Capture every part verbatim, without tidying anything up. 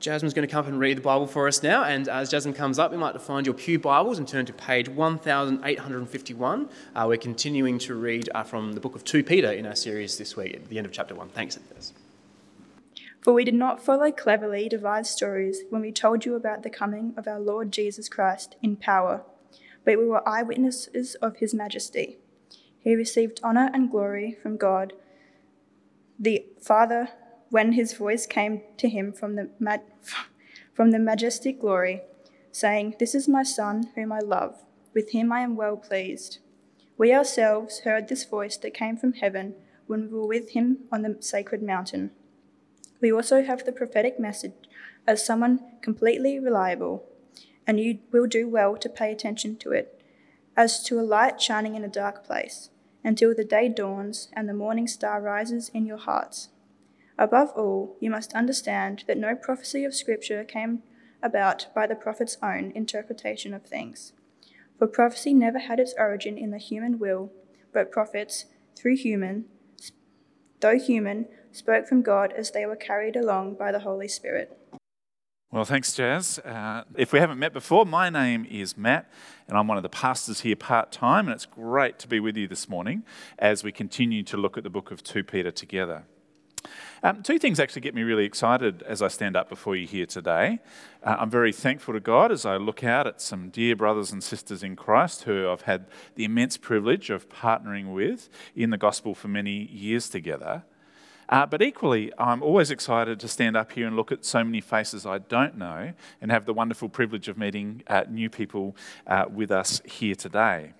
Jasmine's going to come up and read the Bible for us now, and as Jasmine comes up, you might like to find your pew Bibles and turn to page one thousand eight hundred fifty-one. Uh, we're continuing to read uh, from the book of Second Peter in our series this week at the end of chapter one. Thanks, Anthea. For we did not follow cleverly devised stories when we told you about the coming of our Lord Jesus Christ in power, but we were eyewitnesses of his majesty. He received honour and glory from God the Father when his voice came to him from the ma- from the majestic glory, saying, "This is my Son whom I love. With him I am well pleased." We ourselves heard this voice that came from heaven when we were with him on the sacred mountain. We also have the prophetic message as someone completely reliable, and you will do well to pay attention to it, as to a light shining in a dark place, until the day dawns and the morning star rises in your hearts. Above all, you must understand that no prophecy of Scripture came about by the prophet's own interpretation of things. For prophecy never had its origin in the human will, but prophets, through human, though human, spoke from God as they were carried along by the Holy Spirit. Well, thanks, Jazz. Uh, if we haven't met before, my name is Matt, and I'm one of the pastors here part-time, and it's great to be with you this morning as we continue to look at the book of Second Peter together. Um, two things actually get me really excited as I stand up before you here today. Uh, I'm very thankful to God as I look out at some dear brothers and sisters in Christ who I've had the immense privilege of partnering with in the gospel for many years together. Uh, but equally, I'm always excited to stand up here and look at so many faces I don't know and have the wonderful privilege of meeting uh, new people uh, with us here today.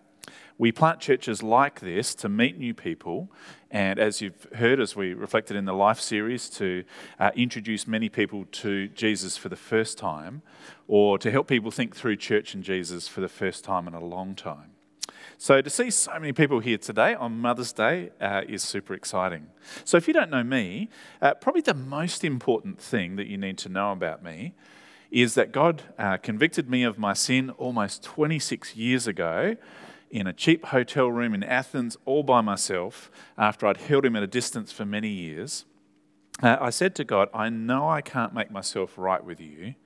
We plant churches like this to meet new people, and as you've heard, as we reflected in the Life series, to uh, introduce many people to Jesus for the first time, or to help people think through church and Jesus for the first time in a long time. So to see so many people here today on Mother's Day uh, is super exciting. So if you don't know me, uh, probably the most important thing that you need to know about me is that God uh, convicted me of my sin almost twenty-six years ago, in a cheap hotel room in Athens all by myself after I'd held him at a distance for many years. Uh, I said to God, "I know I can't make myself right with you,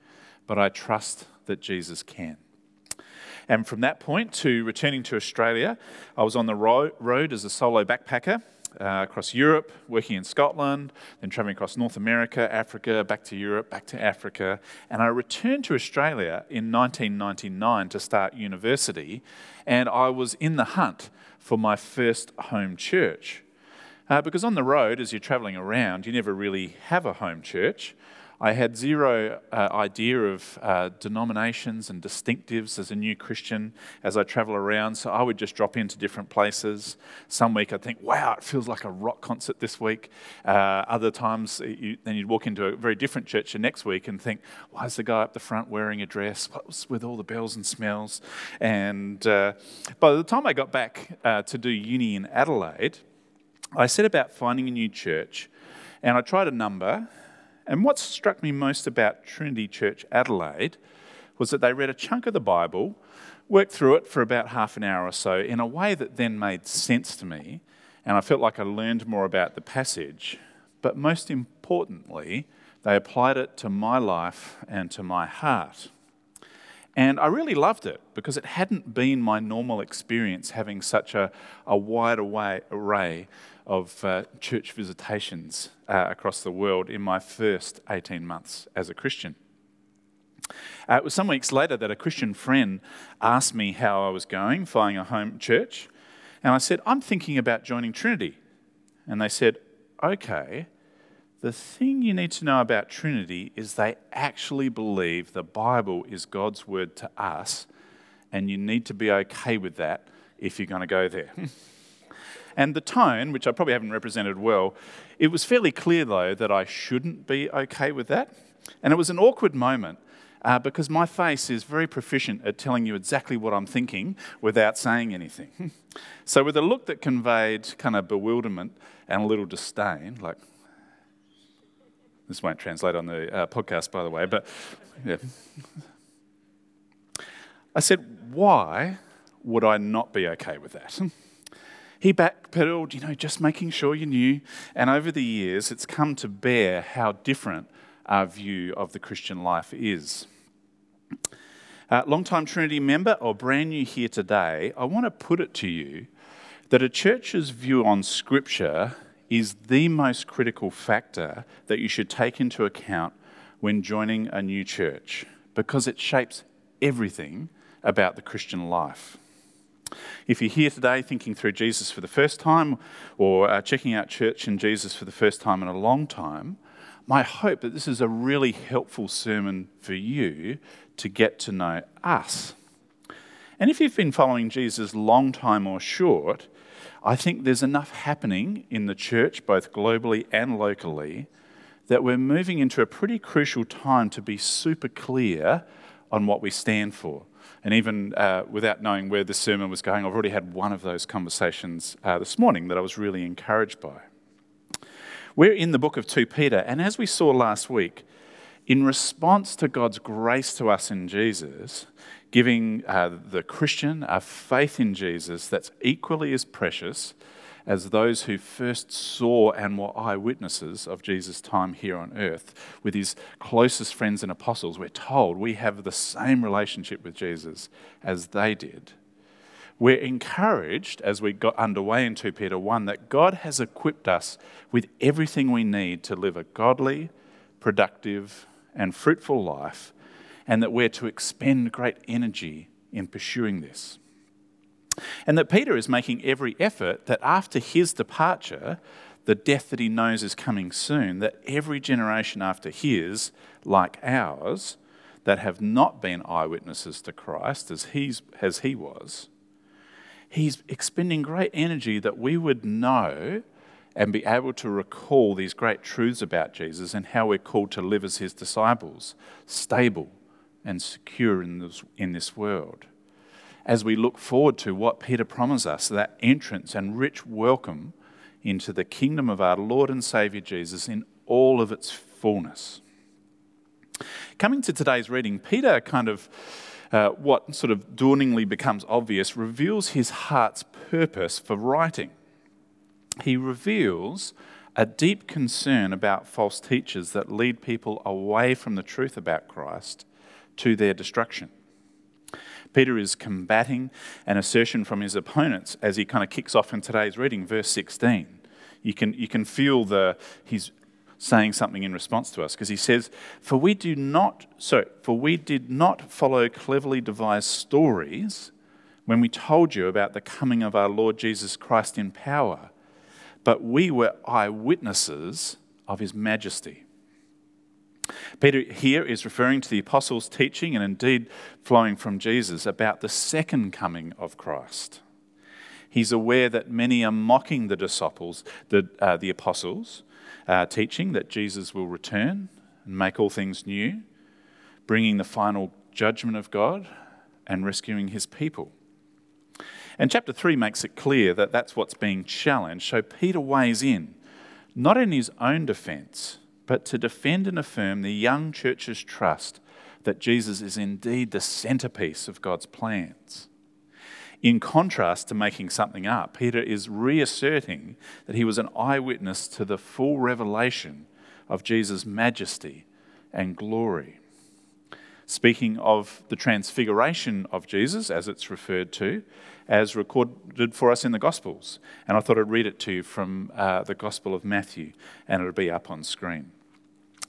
but I trust that Jesus can." And from that point to returning to Australia, I was on the ro- road as a solo backpacker uh, across Europe, working in Scotland, then travelling across North America, Africa, back to Europe, back to Africa. And I returned to Australia in nineteen ninety-nine to start university, and I was in the hunt for my first home church. Uh, because on the road, as you're travelling around, you never really have a home church. I had zero uh, idea of uh, denominations and distinctives as a new Christian as I travel around, so I would just drop into different places. Some week I'd think, wow, it feels like a rock concert this week. Uh, other times, you, then you'd walk into a very different church the next week and think, why is the guy up the front wearing a dress? What's with all the bells and smells? And uh, by the time I got back uh, to do uni in Adelaide, I set about finding a new church, and I tried a number. And what struck me most about Trinity Church Adelaide was that they read a chunk of the Bible, worked through it for about half an hour or so in a way that then made sense to me, and I felt like I learned more about the passage. But most importantly, they applied it to my life and to my heart. And I really loved it because it hadn't been my normal experience having such a, a wide array of uh, church visitations uh, across the world in my first eighteen months as a Christian. Uh, it was some weeks later that a Christian friend asked me how I was going, finding a home church. And I said, "I'm thinking about joining Trinity." And they said, "Okay, the thing you need to know about Trinity is they actually believe the Bible is God's word to us, and you need to be okay with that if you're going to go there." And the tone, which I probably haven't represented well, it was fairly clear, though, that I shouldn't be okay with that. And it was an awkward moment uh, because my face is very proficient at telling you exactly what I'm thinking without saying anything. So with a look that conveyed kind of bewilderment and a little disdain, like... This won't translate on the uh, podcast, by the way, but yeah. I said, "Why would I not be okay with that?" He backpedaled, you know, just making sure you knew. And over the years, it's come to bear how different uh, view of the Christian life is. Uh, long-time Trinity member or brand new here today, I want to put it to you that a church's view on Scripture is the most critical factor that you should take into account when joining a new church, because it shapes everything about the Christian life. If you're here today thinking through Jesus for the first time or uh, checking out Church and Jesus for the first time in a long time, my hope that this is a really helpful sermon for you to get to know us. And if you've been following Jesus long time or short, I think there's enough happening in the church, both globally and locally, that we're moving into a pretty crucial time to be super clear on what we stand for. And even uh, without knowing where this sermon was going, I've already had one of those conversations uh, this morning that I was really encouraged by. We're in the book of Second Peter, and as we saw last week, in response to God's grace to us in Jesus, giving uh, the Christian a faith in Jesus that's equally as precious as those who first saw and were eyewitnesses of Jesus' time here on earth with his closest friends and apostles, we're told we have the same relationship with Jesus as they did. We're encouraged, as we got underway in Second Peter one, that God has equipped us with everything we need to live a godly, productive, and fruitful life, and that we're to expend great energy in pursuing this. And that Peter is making every effort that after his departure, the death that he knows is coming soon, that every generation after his, like ours, that have not been eyewitnesses to Christ as he's, as he was, he's expending great energy that we would know and be able to recall these great truths about Jesus and how we're called to live as his disciples, stable and secure in this, in this world. As we look forward to what Peter promised us, that entrance and rich welcome into the kingdom of our Lord and Saviour Jesus in all of its fullness. Coming to today's reading, Peter kind of, uh, what sort of dawningly becomes obvious, reveals his heart's purpose for writing. He reveals a deep concern about false teachers that lead people away from the truth about Christ to their destruction. Peter is combating an assertion from his opponents as he kind of kicks off in today's reading, verse sixteen. You can you can feel the he's saying something in response to us, because he says, "For we do not so for we did not follow cleverly devised stories when we told you about the coming of our Lord Jesus Christ in power, but we were eyewitnesses of his majesty." Peter here is referring to the apostles' teaching, and indeed flowing from Jesus, about the second coming of Christ. He's aware that many are mocking the disciples, the, uh, the apostles' uh, teaching that Jesus will return and make all things new, bringing the final judgment of God and rescuing his people. And chapter three makes it clear that that's what's being challenged. So Peter weighs in, not in his own defense, but to defend and affirm the young church's trust that Jesus is indeed the centerpiece of God's plans. In contrast to making something up, Peter is reasserting that he was an eyewitness to the full revelation of Jesus' majesty and glory. Speaking of the transfiguration of Jesus, as it's referred to, as recorded for us in the Gospels. And I thought I'd read it to you from uh, the Gospel of Matthew, and it'll be up on screen.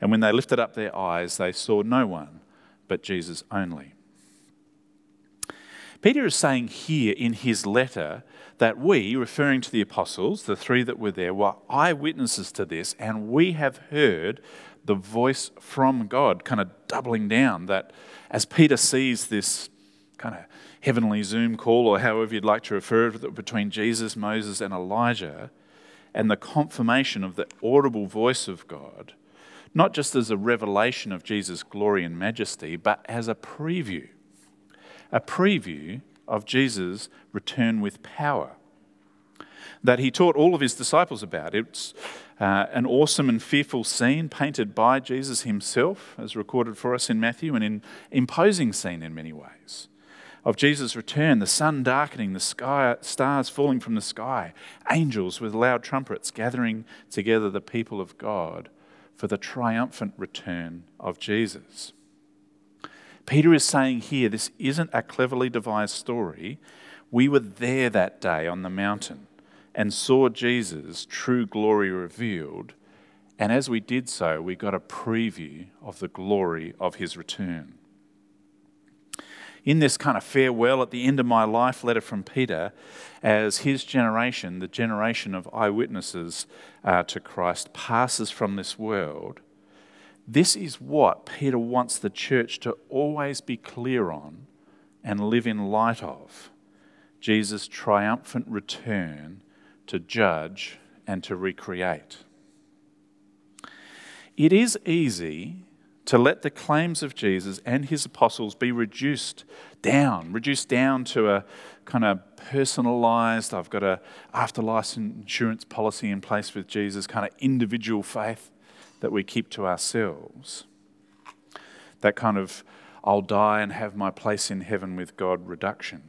And when they lifted up their eyes, they saw no one but Jesus only. Peter is saying here in his letter that we, referring to the apostles, the three that were there, were eyewitnesses to this, and we have heard the voice from God, kind of doubling down that as Peter sees this kind of heavenly Zoom call, or however you'd like to refer to it, between Jesus, Moses and Elijah, and the confirmation of the audible voice of God, not just as a revelation of Jesus' glory and majesty, but as a preview, a preview of Jesus' return with power that he taught all of his disciples about. It's uh, an awesome and fearful scene painted by Jesus himself, as recorded for us in Matthew, and an imposing scene in many ways of Jesus' return, the sun darkening, the sky, stars falling from the sky, angels with loud trumpets gathering together the people of God for the triumphant return of Jesus. Peter is saying here, this isn't a cleverly devised story. We were there that day on the mountain and saw Jesus' true glory revealed, and as we did so, we got a preview of the glory of his return. In this kind of farewell at the end of my life letter from Peter, as his generation, the generation of eyewitnesses uh, to Christ, passes from this world, this is what Peter wants the church to always be clear on and live in light of: Jesus' triumphant return to judge and to recreate. It is easy to let the claims of Jesus and his apostles be reduced down, reduced down to a kind of personalised, I've got an afterlife insurance policy in place with Jesus, kind of individual faith that we keep to ourselves. That kind of, I'll die and have my place in heaven with God reduction.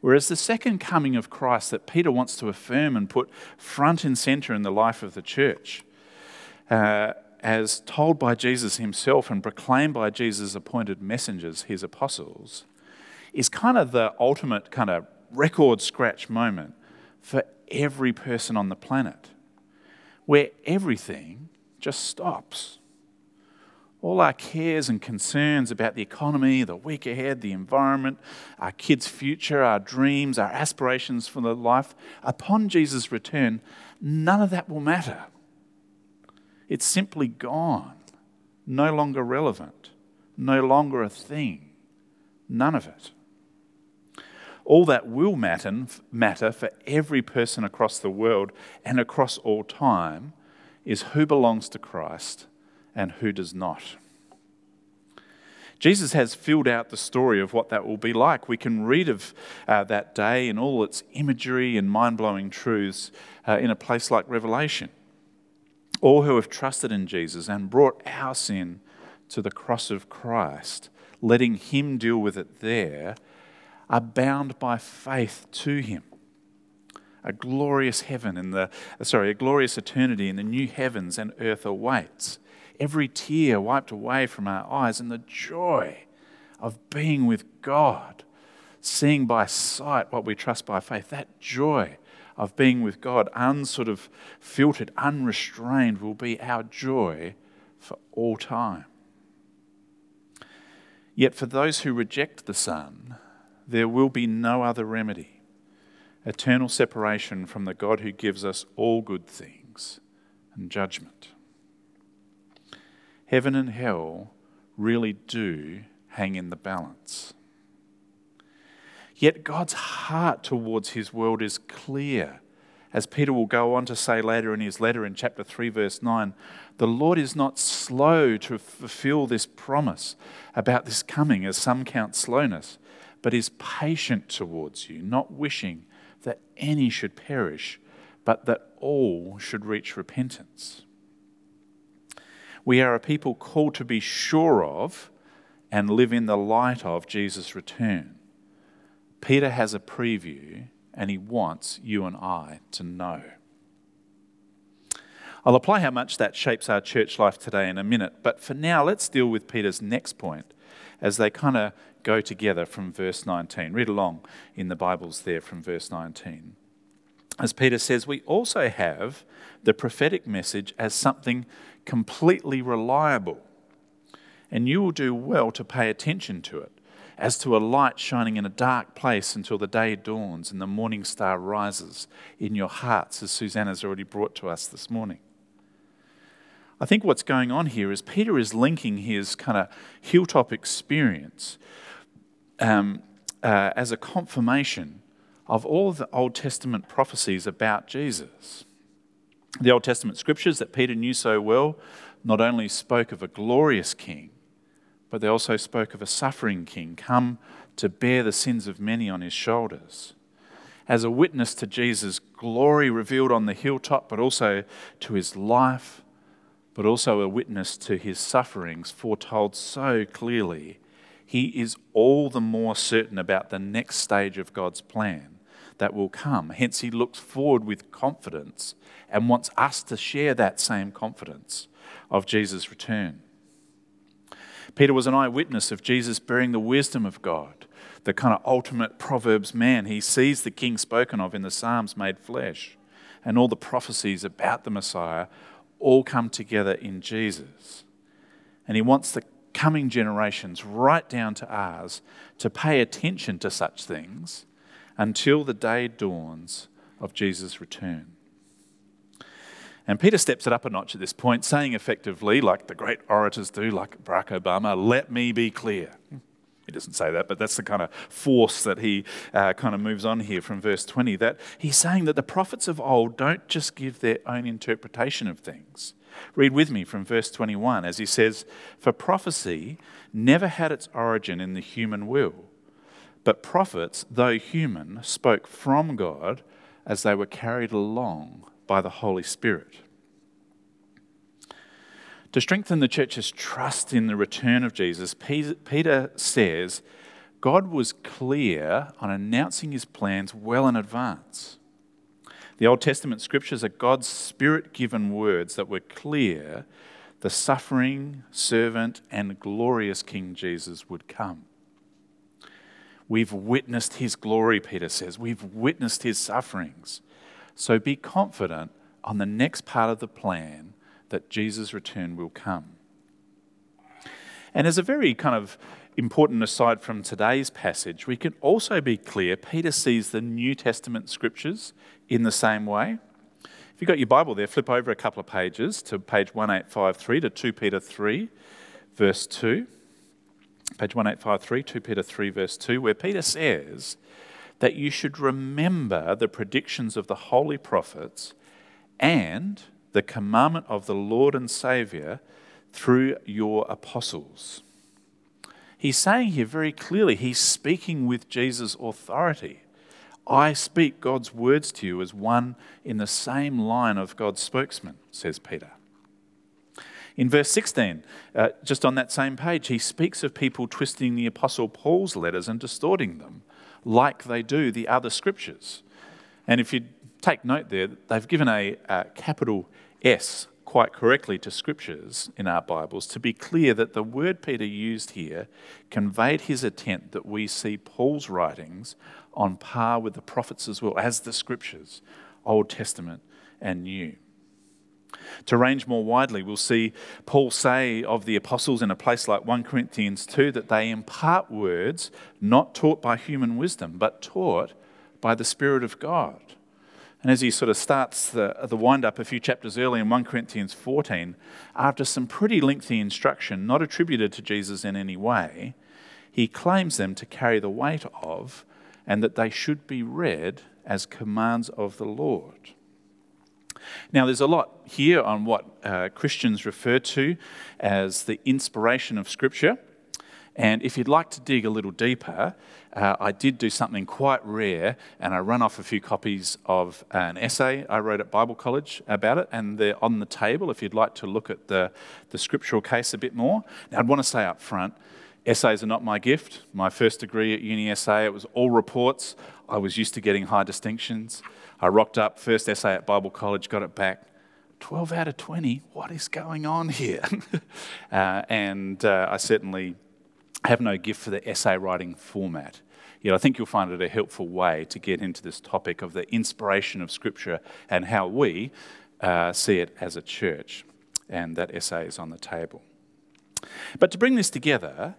Whereas the second coming of Christ that Peter wants to affirm and put front and centre in the life of the church, uh, as told by Jesus himself and proclaimed by Jesus' appointed messengers, his apostles, is kind of the ultimate kind of record scratch moment for every person on the planet, where everything just stops. All our cares and concerns about the economy, the week ahead, the environment, our kids' future, our dreams, our aspirations for the life, upon Jesus' return, none of that will matter. It's simply gone, no longer relevant, no longer a thing, none of it. All that will matter, matter for every person across the world and across all time is who belongs to Christ and who does not. Jesus has filled out the story of what that will be like. We can read of uh, that day in all its imagery and mind-blowing truths uh, in a place like Revelation. All who have trusted in Jesus and brought our sin to the cross of Christ, letting him deal with it there, are bound by faith to him. A glorious heaven in the sorry, a glorious eternity in the new heavens and earth awaits. Every tear wiped away from our eyes, and the joy of being with God, seeing by sight what we trust by faith, that joy of being with God, unsort of filtered, unrestrained, will be our joy for all time. Yet for those who reject the Son, there will be no other remedy. Eternal separation from the God who gives us all good things and judgment. Heaven and hell really do hang in the balance. Yet God's heart towards his world is clear. As Peter will go on to say later in his letter in chapter three, verse nine, the Lord is not slow to fulfill this promise about this coming, as some count slowness, but is patient towards you, not wishing that any should perish, but that all should reach repentance. We are a people called to be sure of and live in the light of Jesus' return. Peter has a preview, and he wants you and I to know. I'll apply how much that shapes our church life today in a minute, but for now, let's deal with Peter's next point as they kind of go together from verse nineteen. Read along in the Bibles there from verse nineteen. as Peter says, we also have the prophetic message as something completely reliable. And you will do well to pay attention to it, as to a light shining in a dark place until the day dawns and the morning star rises in your hearts, as Susanna's already brought to us this morning. I think what's going on here is Peter is linking his kind of hilltop experience um, uh, as a confirmation of all the Old Testament prophecies about Jesus. The Old Testament scriptures that Peter knew so well not only spoke of a glorious king, but they also spoke of a suffering king come to bear the sins of many on his shoulders, as a witness to Jesus' glory revealed on the hilltop, but also to his life, but also a witness to his sufferings foretold so clearly. He is all the more certain about the next stage of God's plan that will come. Hence, he looks forward with confidence and wants us to share that same confidence of Jesus' return. Peter was an eyewitness of Jesus bearing the wisdom of God, the kind of ultimate Proverbs man. He sees the king spoken of in the Psalms made flesh, and all the prophecies about the Messiah all come together in Jesus. And he wants the coming generations, right down to ours, to pay attention to such things until the day dawns of Jesus' return. And Peter steps it up a notch at this point, saying effectively, like the great orators do, like Barack Obama, let me be clear. He doesn't say that, but that's the kind of force that he uh, kind of moves on here from verse twenty, that he's saying that the prophets of old don't just give their own interpretation of things. Read with me from verse twenty-one, as he says, "For prophecy never had its origin in the human will, but prophets, though human, spoke from God as they were carried along by the Holy Spirit." To strengthen the church's trust in the return of Jesus, Peter says God was clear on announcing his plans well in advance. The Old Testament scriptures are God's Spirit-given words that were clear the suffering, servant, and glorious King Jesus would come. We've witnessed his glory, Peter says. We've witnessed his sufferings. So be confident on the next part of the plan that Jesus' return will come. And as a very kind of important aside from today's passage, we can also be clear, Peter sees the New Testament scriptures in the same way. If you've got your Bible there, flip over a couple of pages to page eighteen fifty-three to Second Peter three, verse two. Page eighteen fifty-three, Second Peter three, verse two, where Peter says that you should remember the predictions of the holy prophets and the commandment of the Lord and Saviour through your apostles. He's saying here very clearly, he's speaking with Jesus' authority. I speak God's words to you as one in the same line of God's spokesman, says Peter. In verse sixteen, uh, just on that same page, he speaks of people twisting the Apostle Paul's letters and distorting them, like they do the other scriptures. And if you take note there, they've given a, a capital S quite correctly to scriptures in our Bibles to be clear that the word Peter used here conveyed his intent that we see Paul's writings on par with the prophets as well as the scriptures, Old Testament and New. To range more widely, we'll see Paul say of the apostles in a place like First Corinthians two that they impart words not taught by human wisdom, but taught by the Spirit of God. And as he sort of starts the, the wind-up a few chapters early in First Corinthians fourteen, after some pretty lengthy instruction not attributed to Jesus in any way, he claims them to carry the weight of and that they should be read as commands of the Lord. Now, there's a lot here on what uh, Christians refer to as the inspiration of Scripture. And if you'd like to dig a little deeper, uh, I did do something quite rare, and I ran off a few copies of an essay I wrote at Bible College about it, and they're on the table if you'd like to look at the, the scriptural case a bit more. Now, I'd want to say up front, essays are not my gift. My first degree at Uni S A, it was all reports. I was used to getting high distinctions. I rocked up, first essay at Bible College, got it back. twelve out of twenty, what is going on here? uh, and uh, I certainly have no gift for the essay writing format. Yet I think you'll find it a helpful way to get into this topic of the inspiration of Scripture and how we uh, see it as a church. And that essay is on the table. But to bring this together,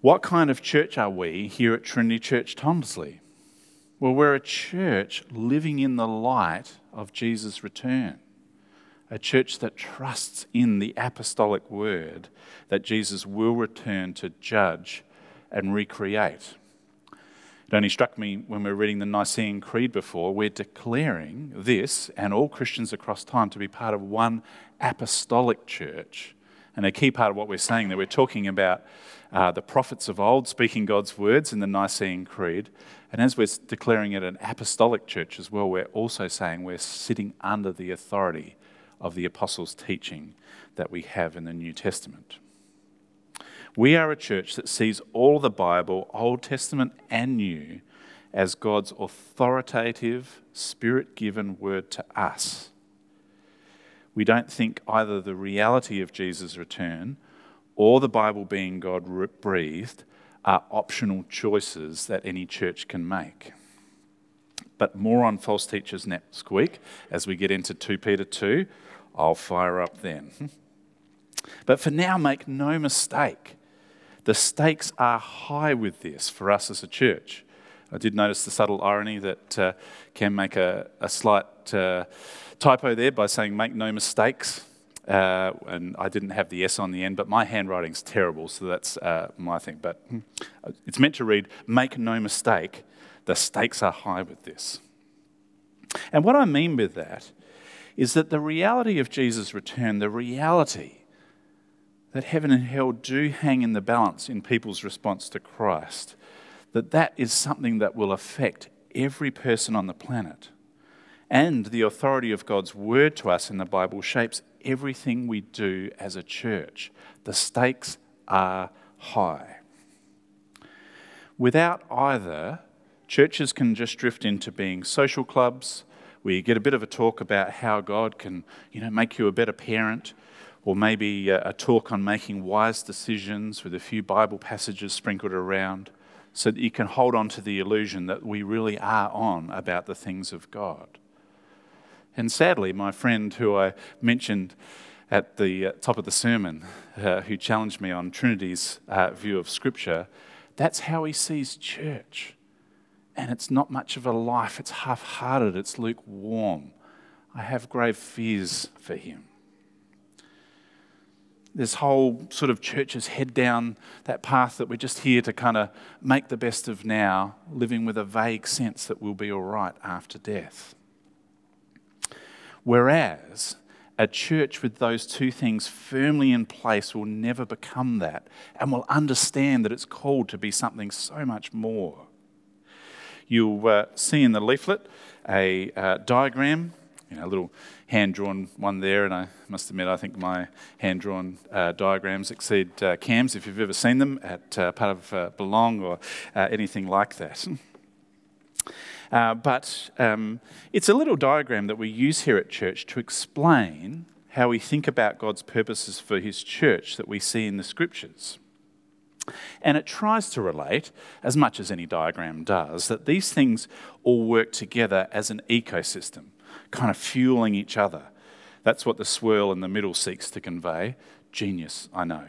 what kind of church are we here at Trinity Church Tonsley? Well, we're a church living in the light of Jesus' return. A church that trusts in the apostolic word that Jesus will return to judge and recreate. It only struck me when we were reading the Nicene Creed before, we're declaring this and all Christians across time to be part of one apostolic church. And a key part of what we're saying there, we're talking about uh, the prophets of old speaking God's words in the Nicene Creed. And as we're declaring it an apostolic church as well, we're also saying we're sitting under the authority of the apostles' teaching that we have in the New Testament. We are a church that sees all the Bible, Old Testament and New, as God's authoritative, Spirit-given word to us. We don't think either the reality of Jesus' return or the Bible being God-breathed are optional choices that any church can make. But more on false teachers next week. As we get into Second Peter two, I'll fire up then. But for now, make no mistake. The stakes are high with this for us as a church. I did notice the subtle irony that uh, can make a, a slight uh, typo there by saying make no mistakes. Uh, and I didn't have the S on the end, but my handwriting's terrible, so that's uh, my thing. But it's meant to read, make no mistake, the stakes are high with this. And what I mean with that is that the reality of Jesus' return, the reality that heaven and hell do hang in the balance in people's response to Christ, that that is something that will affect every person on the planet. And the authority of God's word to us in the Bible shapes everything we do as a church. The stakes are high. Without either, churches can just drift into being social clubs, where you get a bit of a talk about how God can, you know, make you a better parent, or maybe a talk on making wise decisions with a few Bible passages sprinkled around so that you can hold on to the illusion that we really are on about the things of God. And sadly, my friend who I mentioned at the top of the sermon, uh, who challenged me on Trinity's uh, view of Scripture, that's how he sees church. And it's not much of a life. It's half-hearted. It's lukewarm. I have grave fears for him. This whole sort of church's head down, that path that we're just here to kind of make the best of now, living with a vague sense that we'll be all right after death. Whereas a church with those two things firmly in place will never become that and will understand that it's called to be something so much more. You'll uh, see in the leaflet a uh, diagram, you know, a little hand-drawn one there, and I must admit I think my hand-drawn uh, diagrams exceed uh, Cam's if you've ever seen them at uh, part of uh, Belong or uh, anything like that. Uh, but um, it's a little diagram that we use here at church to explain how we think about God's purposes for his church that we see in the Scriptures. And it tries to relate, as much as any diagram does, that these things all work together as an ecosystem, kind of fueling each other. That's what the swirl in the middle seeks to convey. Genius, I know.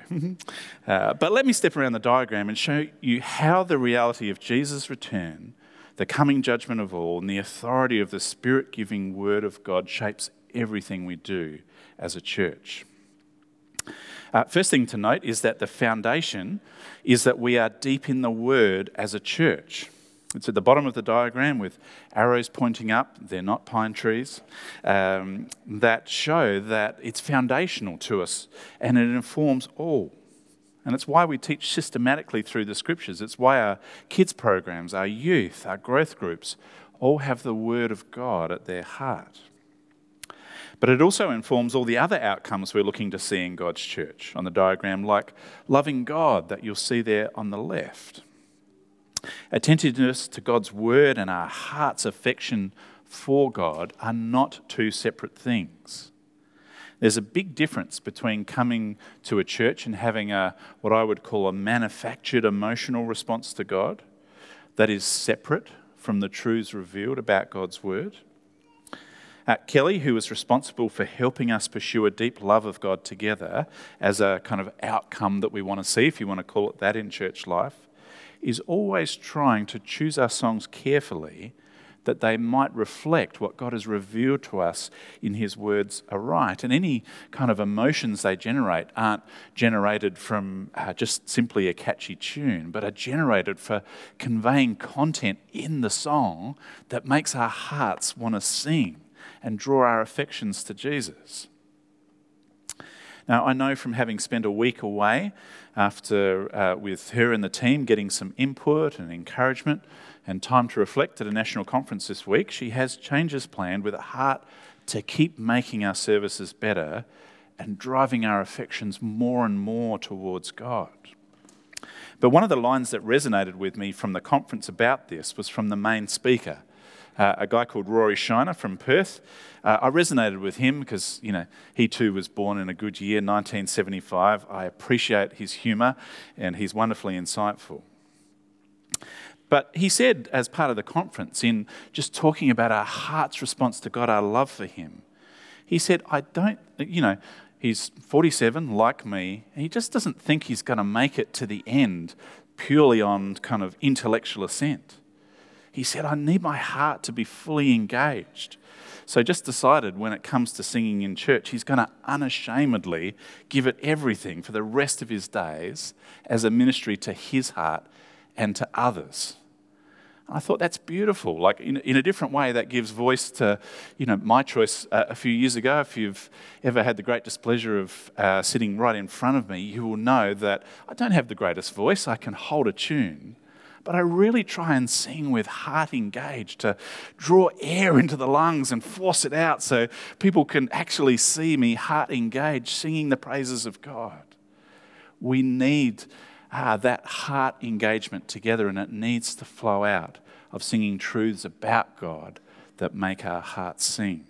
uh, but let me step around the diagram and show you how the reality of Jesus' return, the coming judgment of all, and the authority of the Spirit-giving Word of God shapes everything we do as a church. Uh, first thing to note is that the foundation is that we are deep in the Word as a church. It's at the bottom of the diagram with arrows pointing up, they're not pine trees, um, that show that it's foundational to us and it informs all. And it's why we teach systematically through the Scriptures. It's why our kids' programs, our youth, our growth groups all have the Word of God at their heart. But it also informs all the other outcomes we're looking to see in God's church on the diagram, like loving God that you'll see there on the left. Attentiveness to God's word and our heart's affection for God are not two separate things. There's a big difference between coming to a church and having a what I would call a manufactured emotional response to God that is separate from the truths revealed about God's word. Uh, Kelly, who was responsible for helping us pursue a deep love of God together as a kind of outcome that we want to see, if you want to call it that in church life, is always trying to choose our songs carefully that they might reflect what God has revealed to us in his words aright. And any kind of emotions they generate aren't generated from uh, just simply a catchy tune, but are generated for conveying content in the song that makes our hearts want to sing and draw our affections to Jesus. Now, I know from having spent a week away after uh, with her and the team getting some input and encouragement and time to reflect at a national conference this week, she has changes planned with a heart to keep making our services better and driving our affections more and more towards God. But one of the lines that resonated with me from the conference about this was from the main speaker, Uh, a guy called Rory Shiner from Perth. Uh, I resonated with him because, you know, he too was born in a good year, nineteen seventy-five. I appreciate his humour and he's wonderfully insightful. But he said, as part of the conference, in just talking about our heart's response to God, our love for him, he said, I don't, you know, he's forty-seven, like me, and he just doesn't think he's going to make it to the end purely on kind of intellectual assent. He said, I need my heart to be fully engaged. So just decided when it comes to singing in church, he's going to unashamedly give it everything for the rest of his days as a ministry to his heart and to others. I thought, that's beautiful. Like, in, in a different way, that gives voice to, you know, my choice uh, a few years ago. If you've ever had the great displeasure of uh, sitting right in front of me, you will know that I don't have the greatest voice. I can hold a tune, but I really try and sing with heart engaged to draw air into the lungs and force it out so people can actually see me heart engaged singing the praises of God. We need ah, that heart engagement together, and it needs to flow out of singing truths about God that make our hearts sing.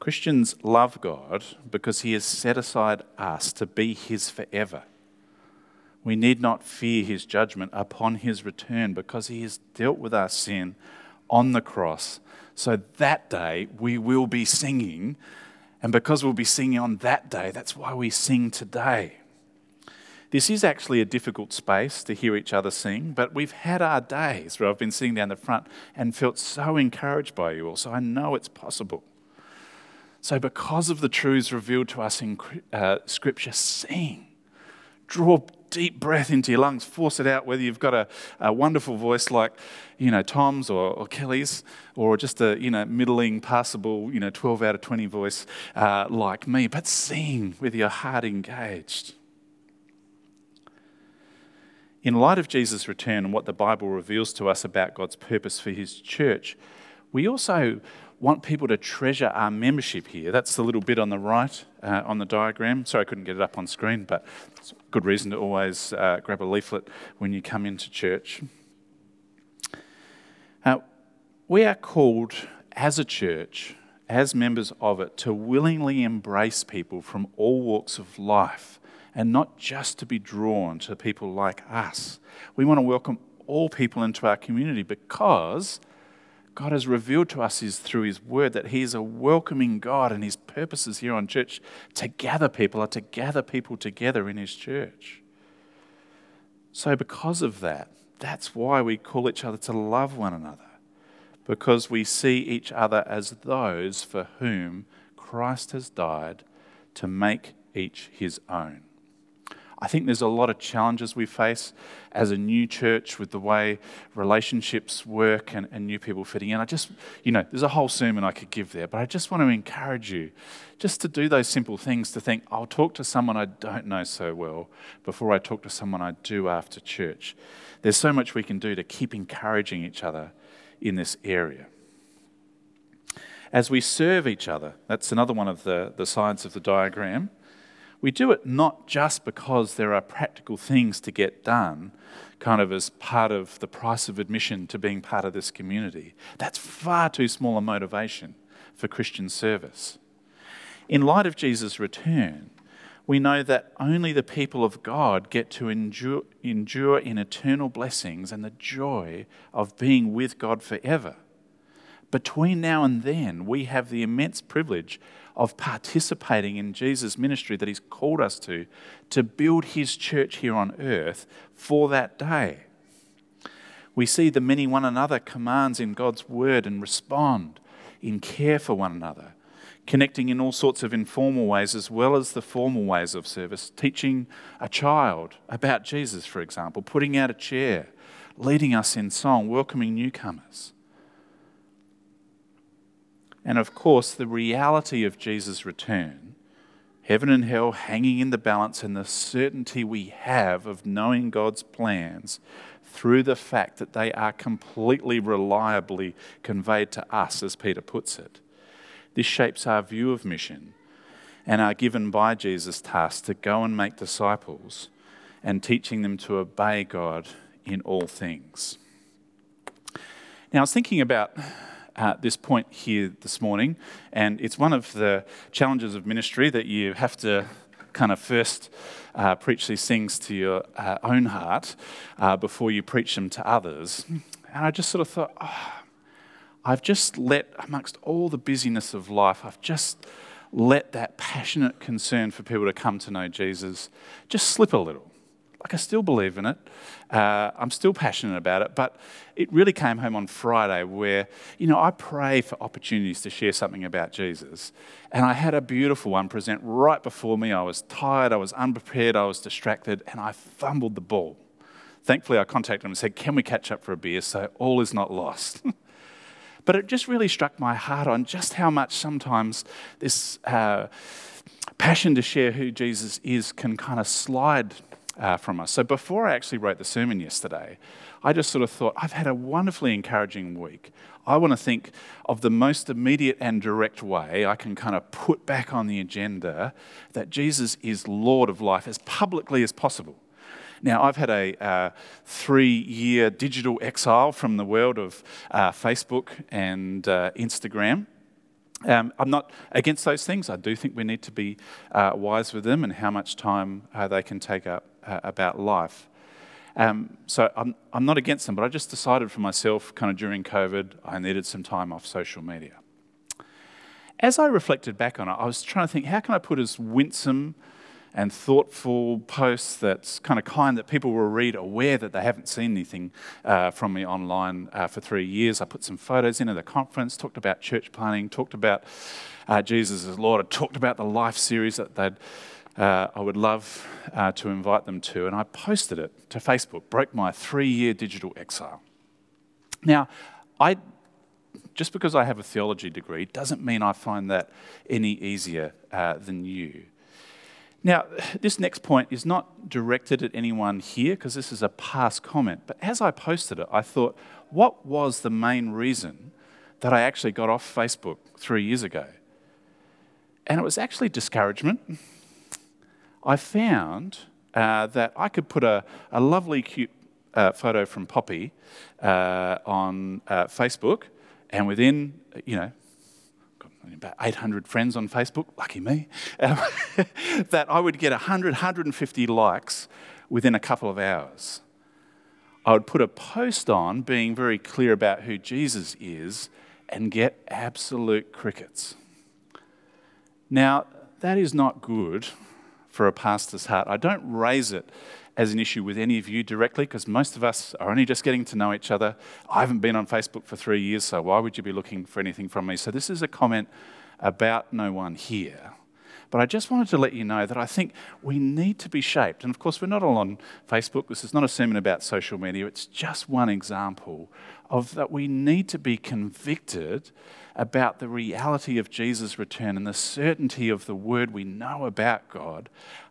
Christians love God because he has set aside us to be his forever. We need not fear his judgment upon his return because he has dealt with our sin on the cross. So that day we will be singing, and because we'll be singing on that day, that's why we sing today. This is actually a difficult space to hear each other sing, but we've had our days where I've been sitting down the front and felt so encouraged by you all, so I know it's possible. So because of the truths revealed to us in uh, Scripture, sing. Draw deep breath into your lungs, force it out, whether you've got a, a wonderful voice like, you know, Tom's or, or Kelly's, or just a, you know, middling, passable, you know, twelve out of twenty voice uh, like me, but sing with your heart engaged. In light of Jesus' return and what the Bible reveals to us about God's purpose for his church, we also want people to treasure our membership here. That's the little bit on the right uh, on the diagram. Sorry I couldn't get it up on screen, but it's a good reason to always uh, grab a leaflet when you come into church. Uh, we are called as a church, as members of it, to willingly embrace people from all walks of life and not just to be drawn to people like us. We want to welcome all people into our community because God has revealed to us is through his word that he is a welcoming God, and his purposes here on church to gather people are to gather people together in his church. So because of that, that's why we call each other to love one another, because we see each other as those for whom Christ has died to make each his own. I think there's a lot of challenges we face as a new church with the way relationships work and, and new people fitting in. I just, you know, there's a whole sermon I could give there, but I just want to encourage you just to do those simple things, to think, I'll talk to someone I don't know so well before I talk to someone I do after church. There's so much we can do to keep encouraging each other in this area. As we serve each other, that's another one of the, the sides of the diagram. We do it not just because there are practical things to get done, kind of as part of the price of admission to being part of this community. That's far too small a motivation for Christian service. In light of Jesus' return, we know that only the people of God get to endure, endure in eternal blessings and the joy of being with God forever. Between now and then, we have the immense privilege of participating in Jesus' ministry that he's called us to, to build his church here on earth for that day. We see the many one another commands in God's word and respond in care for one another, connecting in all sorts of informal ways as well as the formal ways of service, teaching a child about Jesus, for example, putting out a chair, leading us in song, welcoming newcomers. And of course, the reality of Jesus' return, heaven and hell hanging in the balance, and the certainty we have of knowing God's plans through the fact that they are completely reliably conveyed to us, as Peter puts it. This shapes our view of mission and our given by Jesus task to go and make disciples and teaching them to obey God in all things. Now, I was thinking about Uh, this point here this morning, and it's one of the challenges of ministry that you have to kind of first uh, preach these things to your uh, own heart uh, before you preach them to others. And I just sort of thought, oh, I've just let, amongst all the busyness of life, I've just let that passionate concern for people to come to know Jesus just slip a little. Like, I still believe in it. Uh, I'm still passionate about it. But it really came home on Friday where, you know, I pray for opportunities to share something about Jesus. And I had a beautiful one present right before me. I was tired. I was unprepared. I was distracted. And I fumbled the ball. Thankfully, I contacted him and said, can we catch up for a beer? So all is not lost. But it just really struck my heart on just how much sometimes this uh, passion to share who Jesus is can kind of slide Uh, from us. So before I actually wrote the sermon yesterday, I just sort of thought, I've had a wonderfully encouraging week. I want to think of the most immediate and direct way I can kind of put back on the agenda that Jesus is Lord of life as publicly as possible. Now, I've had a uh, three-year digital exile from the world of uh, Facebook and uh, Instagram. Um, I'm not against those things. I do think we need to be uh, wise with them and how much time uh, they can take up uh, about life. Um, so I'm, I'm not against them, but I just decided for myself, kind of during COVID, I needed some time off social media. As I reflected back on it, I was trying to think, how can I put as winsome and thoughtful posts that's kind of kind that people will read aware that they haven't seen anything uh, from me online uh, for three years. I put some photos into the conference, talked about church planning, talked about uh, Jesus as Lord. I talked about the life series that they'd, uh, I would love uh, to invite them to, and I posted it to Facebook, broke my three-year digital exile. Now, I just because I have a theology degree doesn't mean I find that any easier uh, than you. Now, this next point is not directed at anyone here because this is a past comment, but as I posted it, I thought, what was the main reason that I actually got off Facebook three years ago? And it was actually discouragement. I found uh, that I could put a, a lovely, cute uh, photo from Poppy uh, on uh, Facebook, and within, you know, about eight hundred friends on Facebook, lucky me, um, that I would get one hundred, one hundred fifty likes within a couple of hours. I would put a post on being very clear about who Jesus is and get absolute crickets. Now, that is not good for a pastor's heart. I don't raise it as an issue with any of you directly because most of us are only just getting to know each other. I haven't been on Facebook for three years, so why would you be looking for anything from me? So this is a comment about no one here. But I just wanted to let you know that I think we need to be shaped. And of course, we're not all on Facebook. This is not a sermon about social media. It's just one example of that we need to be convicted about the reality of Jesus' return and the certainty of the word we know about God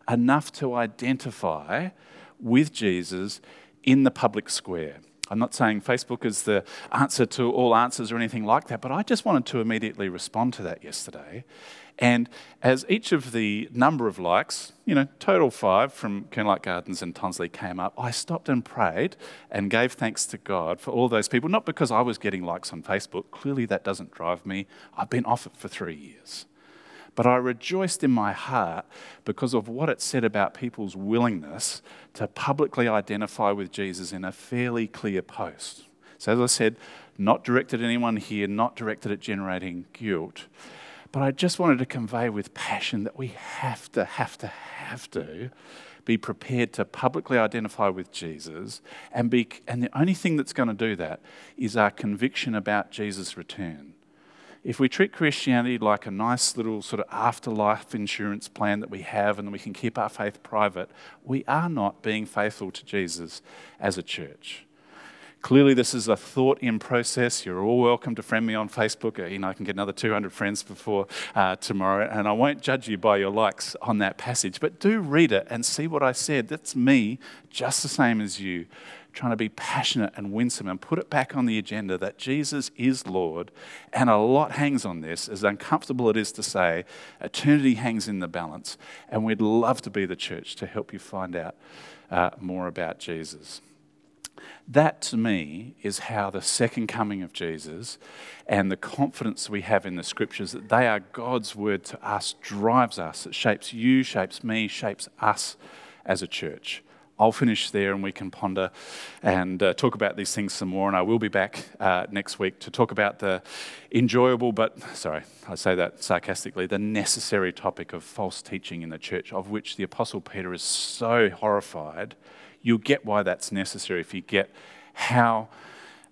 enough to identify with Jesus in the public square. I'm not saying Facebook is the answer to all answers or anything like that, but I just wanted to immediately respond to that yesterday. And as each of the number of likes, you know, total five from Kernlight Gardens and Tonsley came up, I stopped and prayed and gave thanks to God for all those people, not because I was getting likes on Facebook. Clearly that doesn't drive me. I've been off it for three years. But I rejoiced in my heart because of what it said about people's willingness to publicly identify with Jesus in a fairly clear post. So as I said, not directed at anyone here, not directed at generating guilt. But I just wanted to convey with passion that we have to, have to, have to be prepared to publicly identify with Jesus. And be, and the only thing that's going to do that is our conviction about Jesus' return. If we treat Christianity like a nice little sort of afterlife insurance plan that we have and we can keep our faith private, we are not being faithful to Jesus as a church. Clearly, this is a thought in process. You're all welcome to friend me on Facebook. You know, I can get another two hundred friends before uh, tomorrow, and I won't judge you by your likes on that passage. But do read it and see what I said. That's me, just the same as you, trying to be passionate and winsome and put it back on the agenda that Jesus is Lord, and a lot hangs on this. As uncomfortable it is to say, eternity hangs in the balance, and we'd love to be the church to help you find out uh, more about Jesus. That, to me, is how the second coming of Jesus and the confidence we have in the Scriptures that they are God's word to us drives us. It shapes you, shapes me, shapes us as a church. I'll finish there and we can ponder and uh, talk about these things some more. And I will be back uh, next week to talk about the enjoyable, but sorry, I say that sarcastically, the necessary topic of false teaching in the church, of which the Apostle Peter is so horrified. You'll get why that's necessary if you get how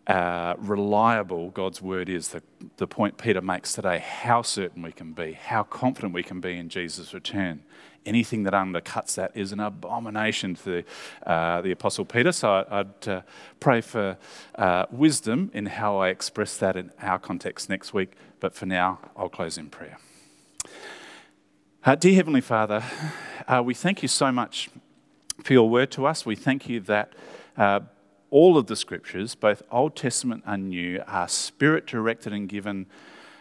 uh, reliable God's word is, the, the point Peter makes today, how certain we can be, how confident we can be in Jesus' return. Anything that undercuts that is an abomination to the, uh, the Apostle Peter. So I, I'd uh, pray for uh, wisdom in how I express that in our context next week. But for now, I'll close in prayer. Uh, dear Heavenly Father, uh, we thank you so much for your word to us. We thank you that uh, all of the Scriptures, both Old Testament and New, are Spirit-directed and given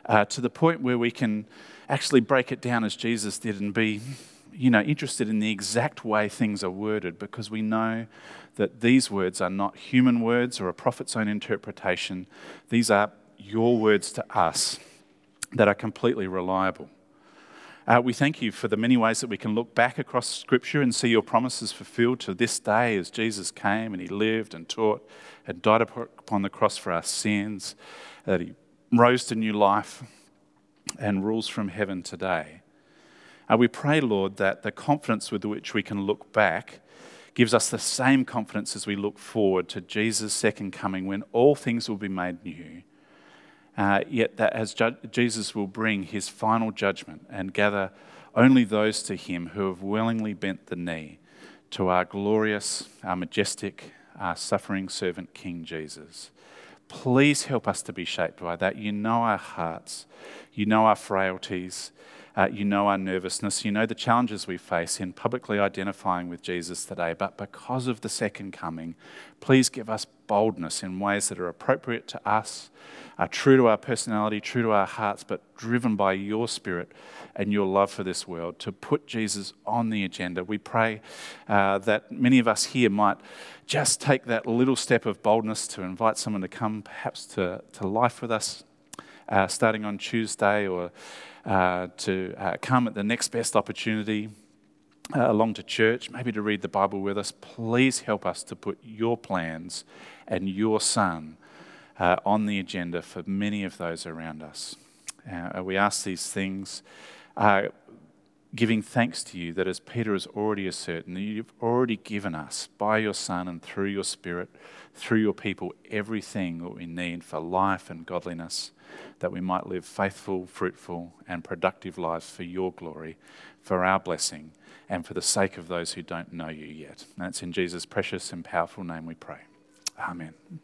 uh, to the point where we can actually break it down as Jesus did and be, you know, interested in the exact way things are worded, because we know that these words are not human words or a prophet's own interpretation. These are your words to us that are completely reliable. Uh, we thank you for the many ways that we can look back across Scripture and see your promises fulfilled to this day as Jesus came and he lived and taught and died upon the cross for our sins, that he rose to new life and rules from heaven today. Uh, we pray, Lord, that the confidence with which we can look back gives us the same confidence as we look forward to Jesus' second coming, when all things will be made new. Uh, yet that as ju- Jesus will bring his final judgment and gather only those to him who have willingly bent the knee to our glorious, our majestic, our suffering servant King Jesus. Please help us to be shaped by that. You know our hearts, you know our frailties, uh, you know our nervousness, you know the challenges we face in publicly identifying with Jesus today. But because of the second coming, please give us boldness in ways that are appropriate to us, are true to our personality, true to our hearts, but driven by your Spirit and your love for this world, to put Jesus on the agenda. We pray uh, that many of us here might just take that little step of boldness to invite someone to come perhaps to, to life with us uh, starting on Tuesday, or uh, to uh, come at the next best opportunity Uh, along to church, maybe to read the Bible with us. Please help us to put your plans and your Son uh, on the agenda for many of those around us. Uh, we ask these things, uh, giving thanks to you that, as Peter has already ascertained, that you've already given us by your Son and through your Spirit, through your people, everything that we need for life and godliness, that we might live faithful, fruitful and productive lives for your glory, for our blessing, and for the sake of those who don't know you yet. And it's in Jesus' precious and powerful name we pray. Amen.